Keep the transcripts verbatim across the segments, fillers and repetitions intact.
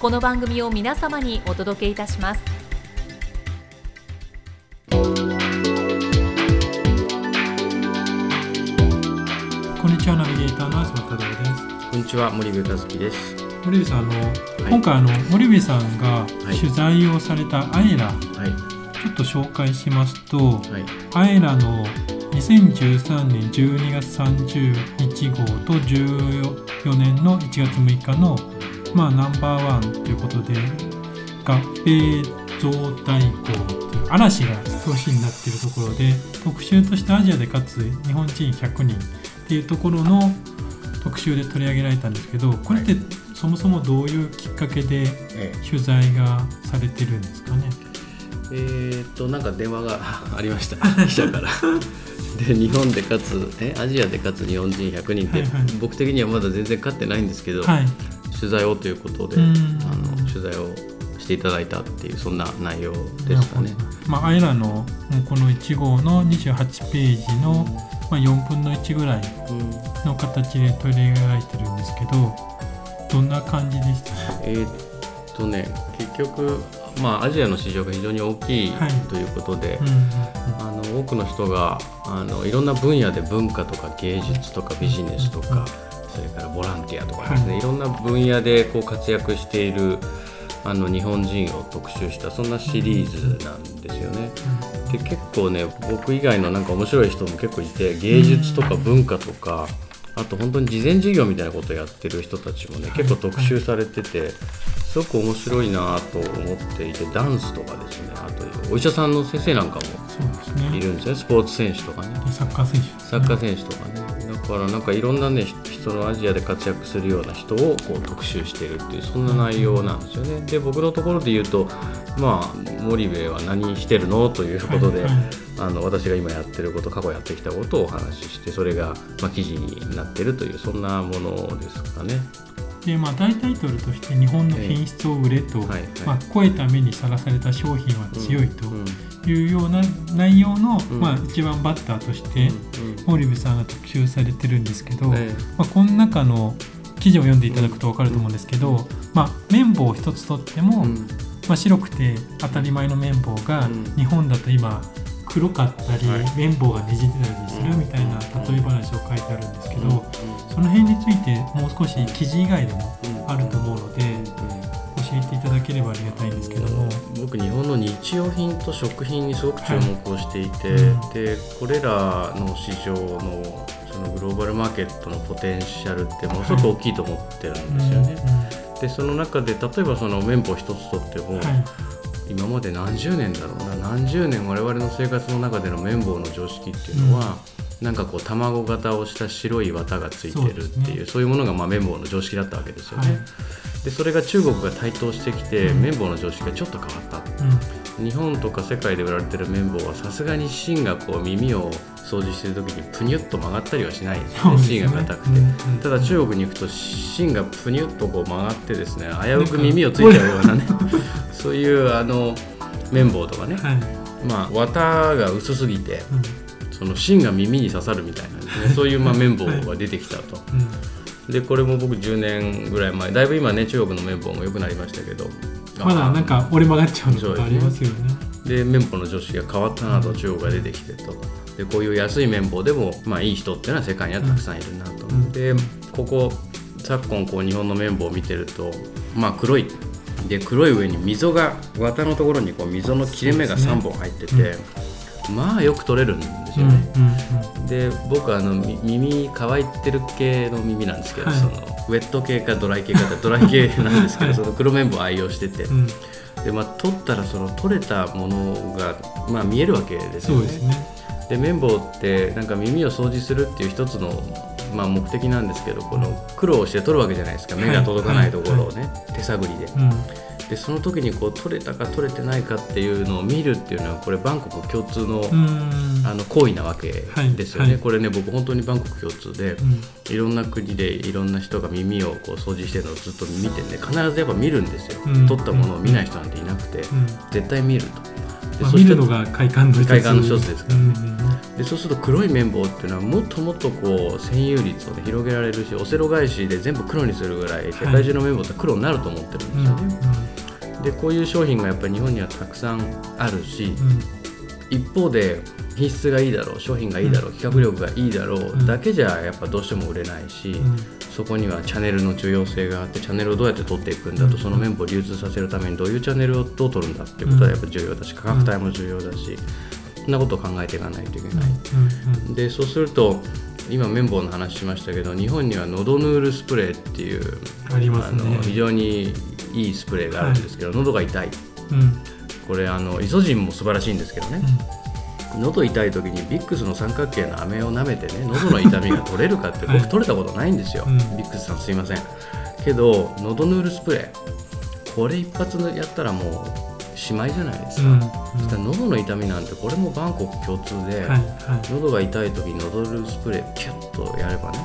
この番組を皆様にお届けいたします。こんにちは、ナビゲーターの東忠です。こんにちは、森部和樹です。森部さん、あの、はい、今回あの森部さんが取材をされたアエラ、はいはい、ちょっと紹介しますと、はい、アエラのにせんじゅうさんねんじゅうにがつさんじゅうにち号とじゅうよねんのいちがつむいかの、まあ、ナンバーワンということで、合併増大号という嵐が表紙になっているところで、特集としてアジアでかつ日本人ひゃくにんっていうところの特集で取り上げられたんですけど、これってそもそもどういうきっかけで取材がされてるんですかね。えー、っとなんか電話がありました記者からで、日本でかつえアジアでかつ日本人ひゃくにんって、はいはい、僕的にはまだ全然勝ってないんですけど、はい、取材をということで、あの取材をしていただいたっていう、そんな内容ですかね。まあ、アイラのこのいち号のにじゅうはちページの、まあ、よんぶんのいちぐらいの形で取り上げられてるんですけど、どんな感じでしたか。えー、っとね結局まあ、アジアの市場が非常に大きいということで、はい、うん、あの多くの人があのいろんな分野で文化とか芸術とかビジネスとか、それからボランティアとかですね、はい、いろんな分野でこう活躍しているあの日本人を特集した、そんなシリーズなんですよね。で、結構ね、僕以外のなんか面白い人も結構いて、芸術とか文化とか、あと本当に慈善事業みたいなことをやってる人たちもね、結構特集されてて、すごく面白いなと思っていて、ダンスとかですね、あとお医者さんの先生なんかもいるんですよね。スポーツ選手とかね、サッカー選手、サッカー選手とかね。だからなんかいろんなね、人のアジアで活躍するような人をこう特集してるっていう、そんな内容なんですよね。で、僕のところで言うと、まあ森部は何してるのということで、はいはい、あの私が今やってること、過去やってきたことをお話しして、それが、まあ、記事になってるという、そんなものですかね。で、まあ、大タイトルとして日本の品質を売れと、えーはいはい、まあ、肥えた目にさらされた商品は強いというような内容の、うんうん、まあ、一番バッターとして森部さんが特集されてるんですけど、えーまあ、この中の記事を読んでいただくと分かると思うんですけど、うんうん、まあ、綿棒を一つとっても、うん、まあ、白くて当たり前の綿棒が日本だと今黒かったり、はい、綿棒がねじってたりするみたいな例え話を書いてあるんですけど、うんうん、その辺についてもう少し記事以外でもあると思うので、うんうん、教えていただければありがたいんですけども、僕日本の日用品と食品にすごく注目をしていて、はい、でこれらの市場のそのグローバルマーケットのポテンシャルってものすごく大きいと思ってるんですよね、はい、うん、でその中で例えばその綿棒一つとっても、はい、今まで何十年だろうな、何十年我々の生活の中での綿棒の常識っていうのは、うん、なんかこう卵型をした白い綿がついてるっていう、そうですね、そういうものがまあ綿棒の常識だったわけですよね、はい、でそれが中国が台頭してきて、うん、綿棒の常識がちょっと変わった、うん、日本とか世界で売られてる綿棒はさすがに芯がこう耳を掃除してる時にプニュッと曲がったりはしないですね、芯が硬くて、うん、ただ中国に行くと芯がプニュッとこう曲がってですね、危うく耳をついちゃうようなねそういうあの綿棒とかね、はい、まあ、綿が薄すぎて、うん、その芯が耳に刺さるみたいなですね、そういうまあ綿棒が出てきたと、はい、うん、でこれも僕じゅうねんぐらい前、だいぶ今ね中国の綿棒も良くなりましたけど、まだなんか折れ曲がっちゃうのとかありますよね。で綿棒の常識が変わったなと、中国が出てきてと、でこういう安い綿棒でも、まあ、いい人っていうのは世界にはたくさんいるなと、うん、でここ昨今こう日本の綿棒を見てると、まあ、黒いで黒い上に溝が綿のところにこう溝の切れ目がさんぼん入ってて、うん、まあよく取れるんですよね、うんうん、で僕はあの耳乾いてる系の耳なんですけど、はい、そのウェット系かドライ系かってドライ系なんですけど、はい、その黒綿棒を愛用してて、うん、でまあ、取ったらその取れたものが、まあ、見えるわけですよね。そうですね。で綿棒ってなんか耳を掃除するっていう一つのまあ目的なんですけど、この苦労して取るわけじゃないですか、目が届かないところをね、はい、手探りで、うん、でその時にこう取れたか取れてないかっていうのを見るっていうのはこれ万国共通の、あの行為なわけですよね、はいはい、これね僕本当に万国共通で、うん、いろんな国でいろんな人が耳をこう掃除してるのをずっと見てね、必ずやっぱ見るんですよ、うん、取ったものを見ない人なんていなくて、うん、絶対見ると。でまあ、見るのが快感の一つですからね、うん、でそうすると黒い綿棒っていうのはもっともっとこう占有率を、ね、広げられるし、オセロ返しで全部黒にするぐらい世界中の綿棒って黒になると思ってるんですよね、はい、でこういう商品がやっぱり日本にはたくさんあるし、うん、一方で品質がいいだろう、商品がいいだろう、うん、企画力がいいだろうだけじゃやっぱどうしても売れないし、うん、そこにはチャンネルの重要性があって、チャンネルをどうやって取っていくんだと、その綿棒を流通させるためにどういうチャンネルをどう取るんだっていうことはやっぱ重要だし、価格帯も重要だし、そんなことを考えていかないといけない、うんうん、でそうすると今綿棒の話しましたけど、日本にはのどヌールスプレーっていうありますね、あの非常にいいスプレーがあるんですけど、はい、喉が痛い、うん、これあのイソジンも素晴らしいんですけどね、うん、喉痛い時にビックスの三角形の飴を舐めてね、喉の痛みが取れるかって僕取れたことないんですよ、はい、うん、ビックスさんすいませんけど、のどヌールスプレーこれ一発やったらもうしまいじゃないですか、うんうん、そしたら喉の痛みなんてこれも万国共通で、はいはい、喉が痛い時にのどヌールスプレーピュッとやればね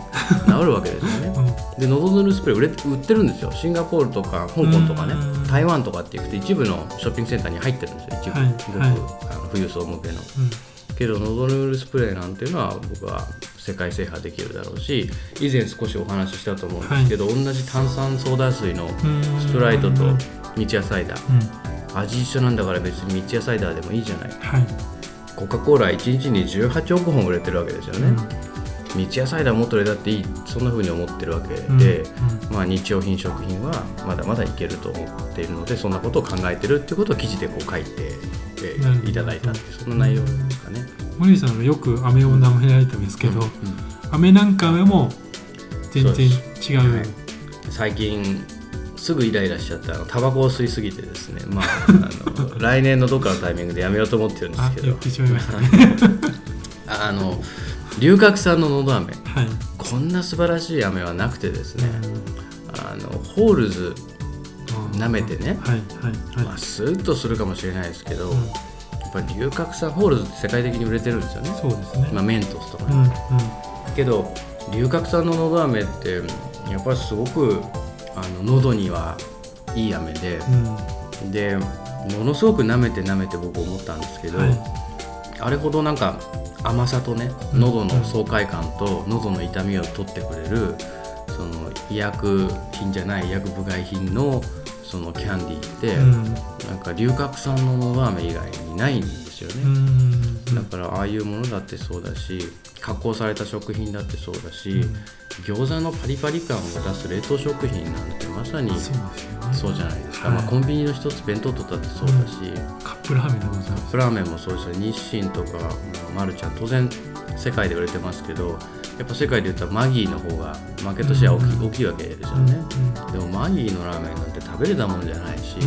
治るわけですよねでのどヌールスプレー売れ売ってるんですよ、シンガポールとか香港とかね、台湾とかって行くと一部のショッピングセンターに入ってるんですよ、一部、はい、ごく、はい、あの富裕層向けの、うん、けどのどヌールスプレーなんていうのは僕は世界制覇できるだろうし、以前少しお話ししたと思うんですけど、はい、同じ炭酸ソーダ水のスプライトと三ツ矢サイダー、うん、味一緒なんだから別に三ツ矢サイダーでもいいじゃない、はい、コカ・コーラいちにちにじゅうはちおくほん売れてるわけですよね、うん、三ツ矢サイダーもっと売れたっていい、そんな風に思ってるわけで、うん、まあ、日用品食品はまだまだいけると思っているので、そんなことを考えてるっていうことを記事でこう書いていただいたっていう、そんな内容ですかね。森部さんはよく飴を舐められてますけど、うんうん、飴なんかも全然違う、はい、最近すぐイライラしちゃったタバコを吸いすぎてですね、まあ、あの来年のどっかのタイミングでやめようと思ってるんですけど、あ、言ってしまいましたねあの龍角散ののど飴、はい、こんな素晴らしい飴はなくてですね、あのホールズ舐めてね、はいはいはい、まあ、スーッとするかもしれないですけど、うん、やっぱり龍角散ホールズって世界的に売れてるんですよね、そうですね、まあ、メントスとか、ね、うんうん、けど龍角散ののど飴ってやっぱりすごくあの喉にはいい飴で、うん、でものすごく舐めて舐めて僕思ったんですけど、はい、あれほどなんか甘さとね、喉の爽快感と喉の痛みを取ってくれる、その医薬品じゃない医薬部外品のそのキャンディーって、うん、なんか龍角散ののど飴以外にないんですよね、うん、だからああいうものだってそうだし、加工された食品だってそうだし、うん、餃子のパリパリ感を出す冷凍食品なんてまさにそうじゃないですか、はい、まあ、コンビニの一つ弁当取ったってそうだし、うん、カップラーメンでございます、カップラーメンもそうですよ、日清とかマルちゃん当然世界で売れてますけど、やっぱ世界で言ったらマギーの方がマーケットシェア大きい、うん、大きいわけですよね、うん、でもマギーのラーメンなんて食べれたもんじゃないし、う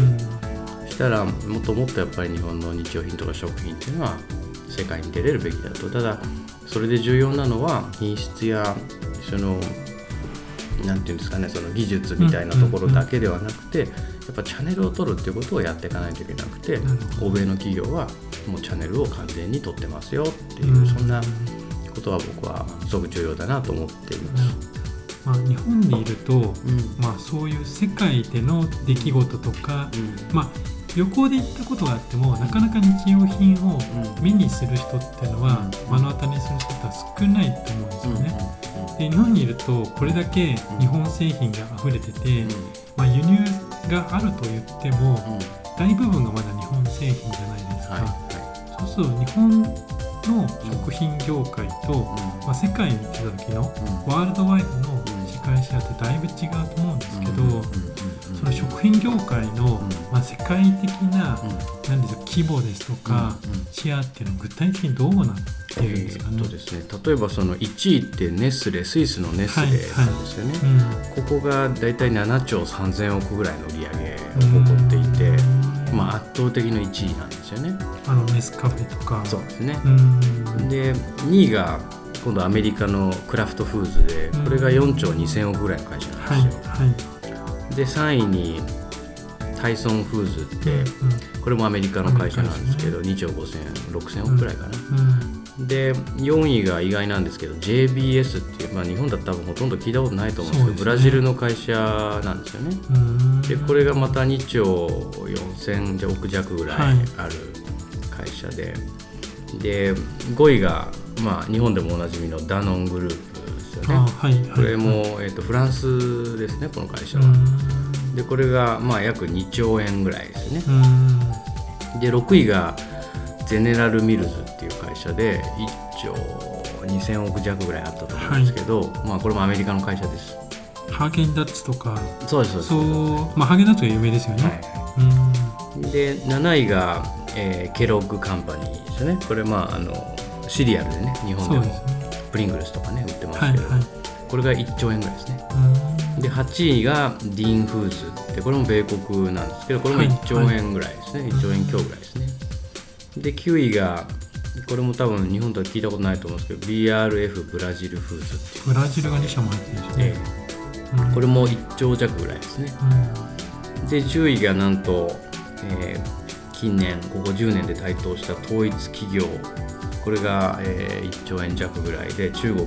ん、そしたらもっともっとやっぱり日本の日用品とか食品っていうのは世界に出れるべきだと。ただそれで重要なのは品質やそのなんていうんですかね、その技術みたいなところだけではなくて、やっぱチャンネルを取るっていうことをやっていかないといけなくて、欧米の企業はもうチャンネルを完全に取ってますよっていう、うん、そんなことは僕はすごく重要だなと思っています、うん、まあ、日本にいると、うん、まあ、そういう世界での出来事とか、うん、まあ、旅行で行ったことがあってもなかなか日用品を目にする人っていうのは、うん、目の当たりにする人って少ないと思うんですよね、うんうん、で日本にいるとこれだけ日本製品があふれてて、うん、まあ、輸入があると言っても、うん、大部分がまだ日本製品じゃないですか、はいはい、そうすると日本の食品業界と、うん、まあ、世界に行ってた時の、うん、ワールドワイドの世界シェアってだいぶ違うと思うんですけど、うんうんうんうん、そその食品業界の、うんまあ、世界的な、うん、なんでしょう規模ですとか、うんうん、シェアっていうのは具体的にどうなっているんですかね。えーっとですね、例えばそのいちいってネスレ、スイスのネスレなんですよね、はいはいうん、ここがだいたいななちょうさんぜんおくぐらいの売り上げを誇っていて、うんまあ、圧倒的のいちいなんですよね。あのネスカフェとかそうですね、うん、でにいが今度アメリカのクラフトフーズで、これがよんちょうにせんおくぐらいの会社なんですよ、はいはい、でさんいにタイソンフーズって、うん、これもアメリカの会社なんですけど、うん、にちょうごせんろくせんおくぐらいかな、うんうん、でよんいが意外なんですけど ジェイビーエス っていう、まあ、日本だと多分ほとんど聞いたことないと思うんですけど、ね、ブラジルの会社なんですよね、うん、でこれがまたにちょうよんせんおく弱ぐらいある会社で、はい、でごいがまあ、日本でもおなじみのダノングループですよね、はいはい、これも、えーと、フランスですねこの会社は。でこれが、まあ、約にちょうえんぐらいですね。でろくいがゼネラルミルズっていう会社でいっちょうにせんおく弱ぐらいあったと思うんですけど、はいまあ、これもアメリカの会社です。ハーゲンダッツとかそうですそうですそう、まあ、ハーゲンダッツが有名ですよね、はい、うんでなないが、えー、ケロッグカンパニーですよね。これまああのシリアルでね日本でもプリングルスとかね売ってますけど、はいはい、これがいっちょうえんぐらいですね。ではちいがディーンフーズってこれも米国なんですけどこれもいっちょうえんぐらいですね、はいはい、いっちょうえん強ぐらいですね。できゅういがこれも多分日本では聞いたことないと思うんですけど ビーアールエフ ブラジルフーズっていうブラジルがにしゃも入ってるんですね、えー、これもいっちょう弱ぐらいですね。でじゅういがなんと、えー、近年ここじゅうねんで台頭した統一企業これが、えー、いっちょうえん弱ぐらいで中国、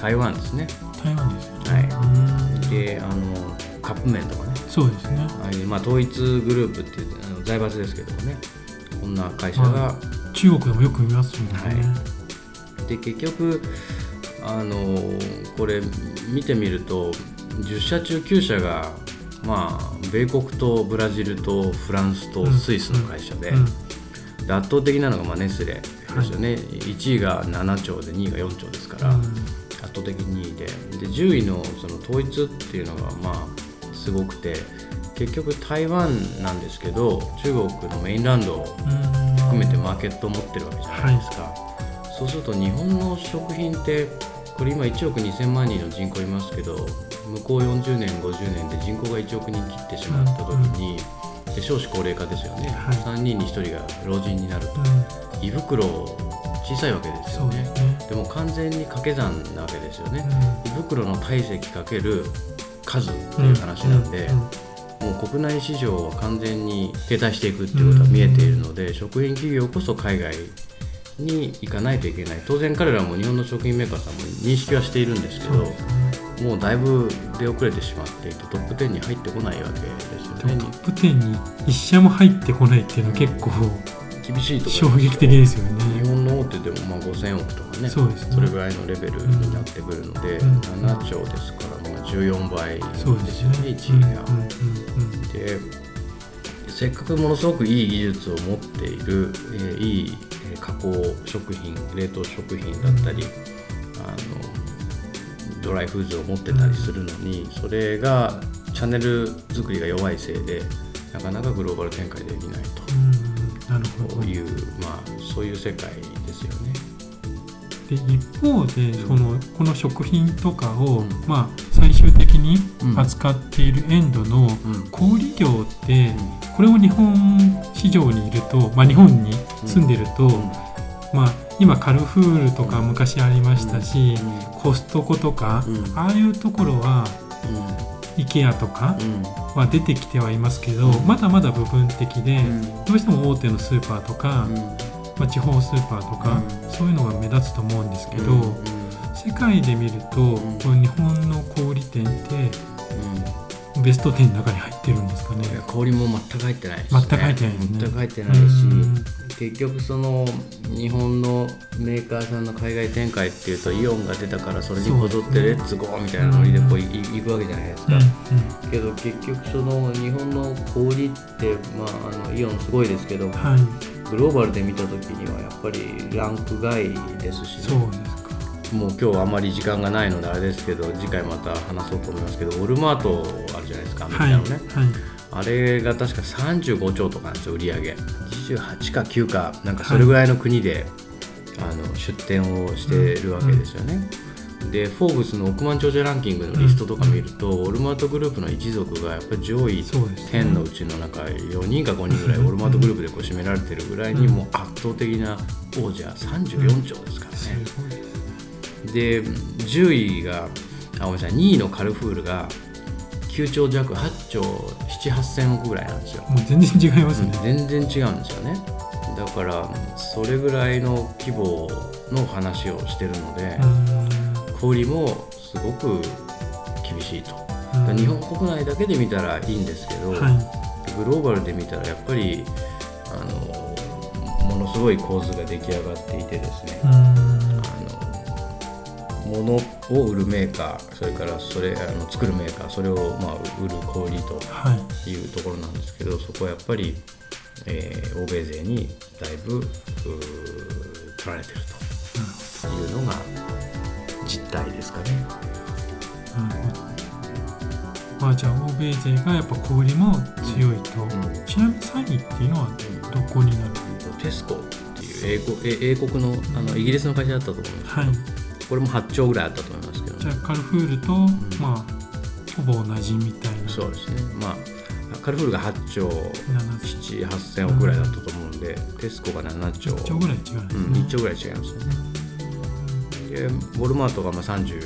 台湾ですね。台湾ですね、はい、であのカップ麺とかねそうですね、はいまあ、統一グループっていうあの財閥ですけどもねこんな会社が中国でもよく見ますよね、はい、で結局あのこれ見てみるとじゅっしゃちゅうきゅうしゃが、まあ、米国とブラジルとフランスとスイスの会社で、うんうんうんで圧倒的なのがまあネスレですよね、はい、いちいがななちょうでにいがよんちょうですから、うん、圧倒的ににいで、でじゅうい の, その統一っていうのがまあすごくて結局台湾なんですけど中国のメインランドを含めてマーケットを持ってるわけじゃないですか、はい、そうすると日本の食品ってこれ今いちおくにせんまんにんの人口いますけど向こうよんじゅうねんごじゅうねんで人口がいちおくにん切ってしまった時に、うんで少子高齢化ですよね、はい、さんにんにひとりが老人になると、うん、胃袋小さいわけですよ ね, で, ねでも完全に掛け算なわけですよね、うん、胃袋の体積かける数っていう話なんで、うんうん、もう国内市場は完全に停滞していくっていうことが見えているので、うん、食品企業こそ海外に行かないといけない。当然彼らも日本の食品メーカーさんも認識はしているんですけどもうだいぶ出遅れてしまっていてトップじゅうに入ってこないわけですよね。トップじゅうにいっ社も入ってこないっていうのは結構厳しいところ、衝撃的ですよね。日本の大手でもまあごせんおくとか ね, そ, うですねそれぐらいのレベルになってくるので、うん、ななちょうですからもうじゅうよんばいですよねいちいが、うんうんうんうん、でせっかくものすごくいい技術を持っている、えー、いい加工食品冷凍食品だったり、うん、あのドライフーズを持ってたりするのに、うん、それがチャンネル作りが弱いせいでなかなかグローバル展開できないと、うん、なるほどこういう、まあ、そういう世界ですよね。で一方でその、うん、この食品とかを、うんまあ、最終的に扱っているエンドの小売業って、うん、これを日本市場にいると、まあ、日本に住んでると、うんうんまあ今カルフールとか昔ありましたし、うんうん、コストコとか、うん、ああいうところは、うん、IKEA とかは出てきてはいますけど、うん、まだまだ部分的で、うん、どうしても大手のスーパーとか、うんまあ、地方スーパーとか、うん、そういうのが目立つと思うんですけど、うん、世界で見ると、うん、この日本の小売店って、うん、ベストじゅうの中に入ってるんですかね。いや小売も全く入ってないですね。全く入ってないですね。全く入ってないし、うん結局その日本のメーカーさんの海外展開っていうとイオンが出たからそれにこぞってレッツゴーみたいなノリでこう行くわけじゃないですか、うんうん、けど結局その日本の小売って、まあ、あのイオンすごいですけど、はい、グローバルで見た時にはやっぱりランク外ですし、ね、そうですかもう今日あんまり時間がないのであれですけど、次回また話そうと思いますけど、ウォルマートあるじゃないですか、アメリカのね、はいはい、あれが確かさんじゅうごちょうとかなんですよ、売り上げにじゅうはちかきゅうかなんかそれぐらいの国で、はい、あの出店をしているわけですよね、うんうんでフォーブスの億万長者ランキングのリストとか見ると、うん、ウォルマートグループの一族がやっぱり上位じゅうのうちの中よにんかごにんぐらいウォルマートグループでこう占められてるぐらいに、もう圧倒的な王者さんじゅうよんちょうですからね、うん、でじゅういがあごめんなさいにいのカルフールがきゅうちょうじゃくはっちょうななはっせんおくぐらいなんですよ。もう全然違いますね、うん、全然違うんですよね。だからそれぐらいの規模の話をしてるので、うん小売りもすごく厳しいと、うん、日本国内だけで見たらいいんですけど、はい、グローバルで見たらやっぱりあのものすごい構図が出来上がっていてですね、うん、あの物を売るメーカー、それからそれあの作るメーカー、それを、まあ、売る小売りというところなんですけど、はい、そこはやっぱり、えー、欧米勢にだいぶ取られてるというのが、うん実態ですかね、うんまあ、じゃあ欧米勢がやっぱ小売りも強いと、うん、ちなみにさんいっていうのはどこになるの、うん、テスコっていう英 国, 英国 の, あのイギリスの会社だったと思うんですけど、はい、これもはっちょうぐらいあったと思いますけど、ね、じゃあカルフールと、うんまあ、ほぼ同じみたいな。そうですね、まあ、カルフールがはっちょうななはっせんおくぐらいだったと思うんで、うん、テスコがななちょういっちょうぐらい違うんですね、うん、いっちょうぐらい違いますよね、うんでウォルマートがまあさんじゅう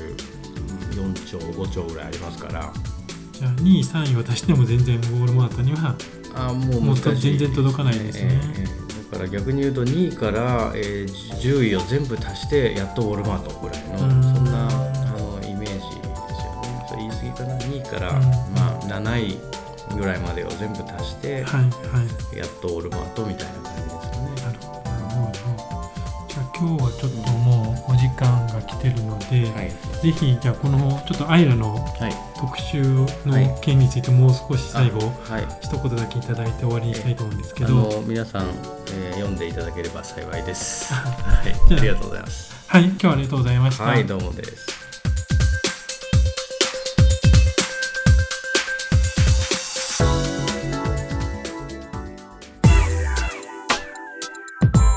よんちょうごちょうぐらいありますから、じゃあにいさんいを足しても全然ウォルマートにはあもうもっと全然届かないですね、えー、だから逆に言うとにいから、えー、じゅういを全部足してやっとウォルマートぐらいの、そんなあのイメージですよね。それ言い過ぎかな。にいから、まあ、なないぐらいまでを全部足して、はいはい、やっとウォルマートみたいな感じですよね。なるほどなるほど。じゃあ今日はちょっともうお時間が来てるので、はい、ぜひじゃあこのちょっとアイラの特集の件についてもう少し最後、はいはい、一言だけいただいて終わりにしたいと思うんですけど、あの皆さん、えー、読んでいただければ幸いです、はい、ありがとうございます。はい、今日はありがとうございました。はい、どうもです。